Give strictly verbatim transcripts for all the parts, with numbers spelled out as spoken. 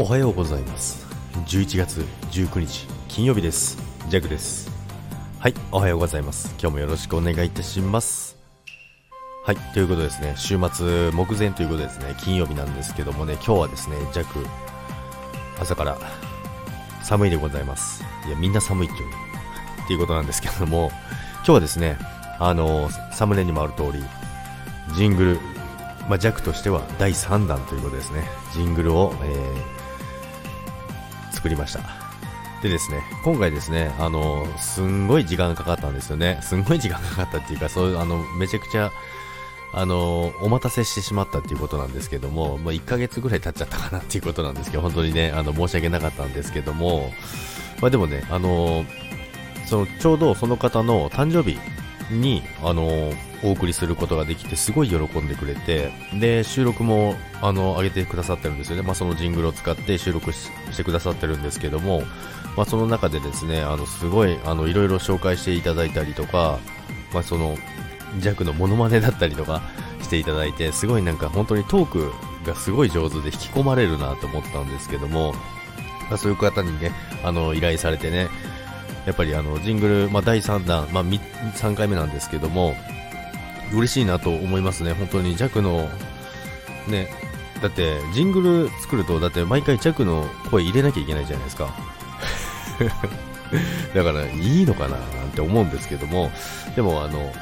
おはようございます。じゅういちがつじゅうくにち金曜日です。ジャグです。はい、おはようございます。今日もよろしくお願いいたします。はい、ということですね。週末目前ということですね。金曜日なんですけどもね、今日はですね、ジャグ朝から寒いでございます。いや、みんな寒いっていうっていうことなんですけども、今日はですね、あのー、サムネにもある通りジングル、まあ、ジャグとしてはだいさんだんということですね。ジングルを、えー作りました。でですね、今回ですね、あのすんごい時間かかったんですよね。すんごい時間かかったっていうか、そうあのめちゃくちゃあのお待たせしてしまったっていうことなんですけども、まあ、いっかげつぐらい経っちゃったかなっていうことなんですけど、本当にね、あの申し訳なかったんですけども、まあでもね、あのそのちょうどその方の誕生日にあのお送りすることができて、すごい喜んでくれて、で収録もあの上げてくださってるんですよね。まあ、そのジングルを使って収録 し, してくださってるんですけども、まあ、その中でですね、あのすごいあのいろいろ紹介していただいたりとか、まあ、そのジャグのモノマネだったりとかしていただいて、すごいなんか本当にトークがすごい上手で引き込まれるなと思ったんですけども、まあ、そういう方にね、あの依頼されてね、やっぱりあのジングル、まあ、だいさんだん、まあ、さんかいめなんですけども、嬉しいなと思いますね。本当にジャグのね、だってジングル作ると、だって毎回ジャグの声入れなきゃいけないじゃないですかだからいいのかなって思うんですけども、でもあの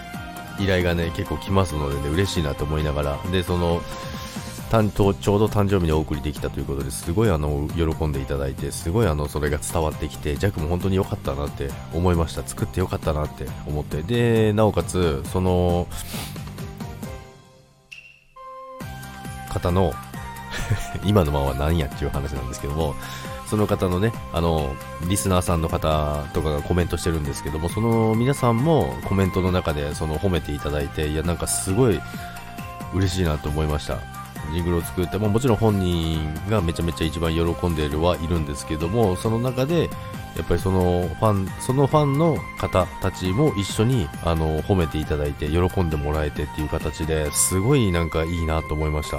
依頼がね結構来ますので、ね、嬉しいなと思いながら、でその担当ちょうど誕生日にお送りできたということで、すごいあの喜んでいただいて、すごいあのそれが伝わってきて、ジャグも本当に良かったなって思いました。作って良かったなって思って、でなおかつその方の今のままなんやっていう話なんですけども、その方のね、あのリスナーさんの方とかがコメントしてるんですけども、その皆さんもコメントの中でその褒めていただいて、いやなんかすごい嬉しいなと思いました。ジングルを作っても、もちろん本人がめちゃめちゃ一番喜んでいるはいるんですけども、その中でやっぱりそのファンそのファンの方たちも一緒にあの褒めていただいて、喜んでもらえてっていう形で、すごいなんかいいなと思いました。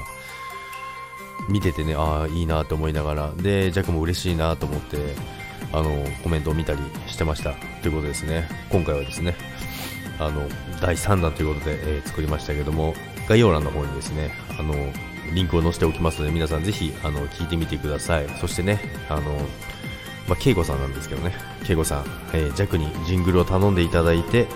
見ててね、ああいいなと思いながら、でジャグも嬉しいなと思って、あのコメントを見たりしてましたということですね。今回はですね、あのだいさんだんということで、えー、作りましたけども、概要欄の方にですね、あのリンクを載せておきますので、皆さんぜひあの聞いてみてください。そしてね、あのまあ、ケイコさんなんですけどね、ケイコさん、えー、ジャグにジングルを頼んでいただいて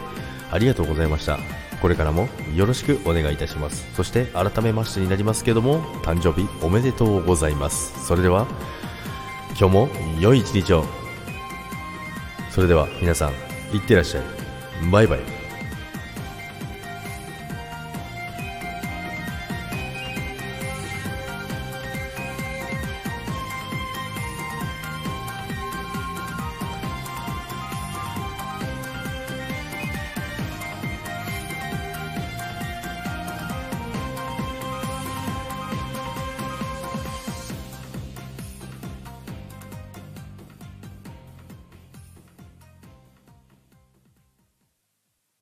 ありがとうございました。これからもよろしくお願いいたします。そして改めましてになりますけども、誕生日おめでとうございます。それでは今日も良い一日を。それでは皆さん、いってらっしゃい。バイバイ。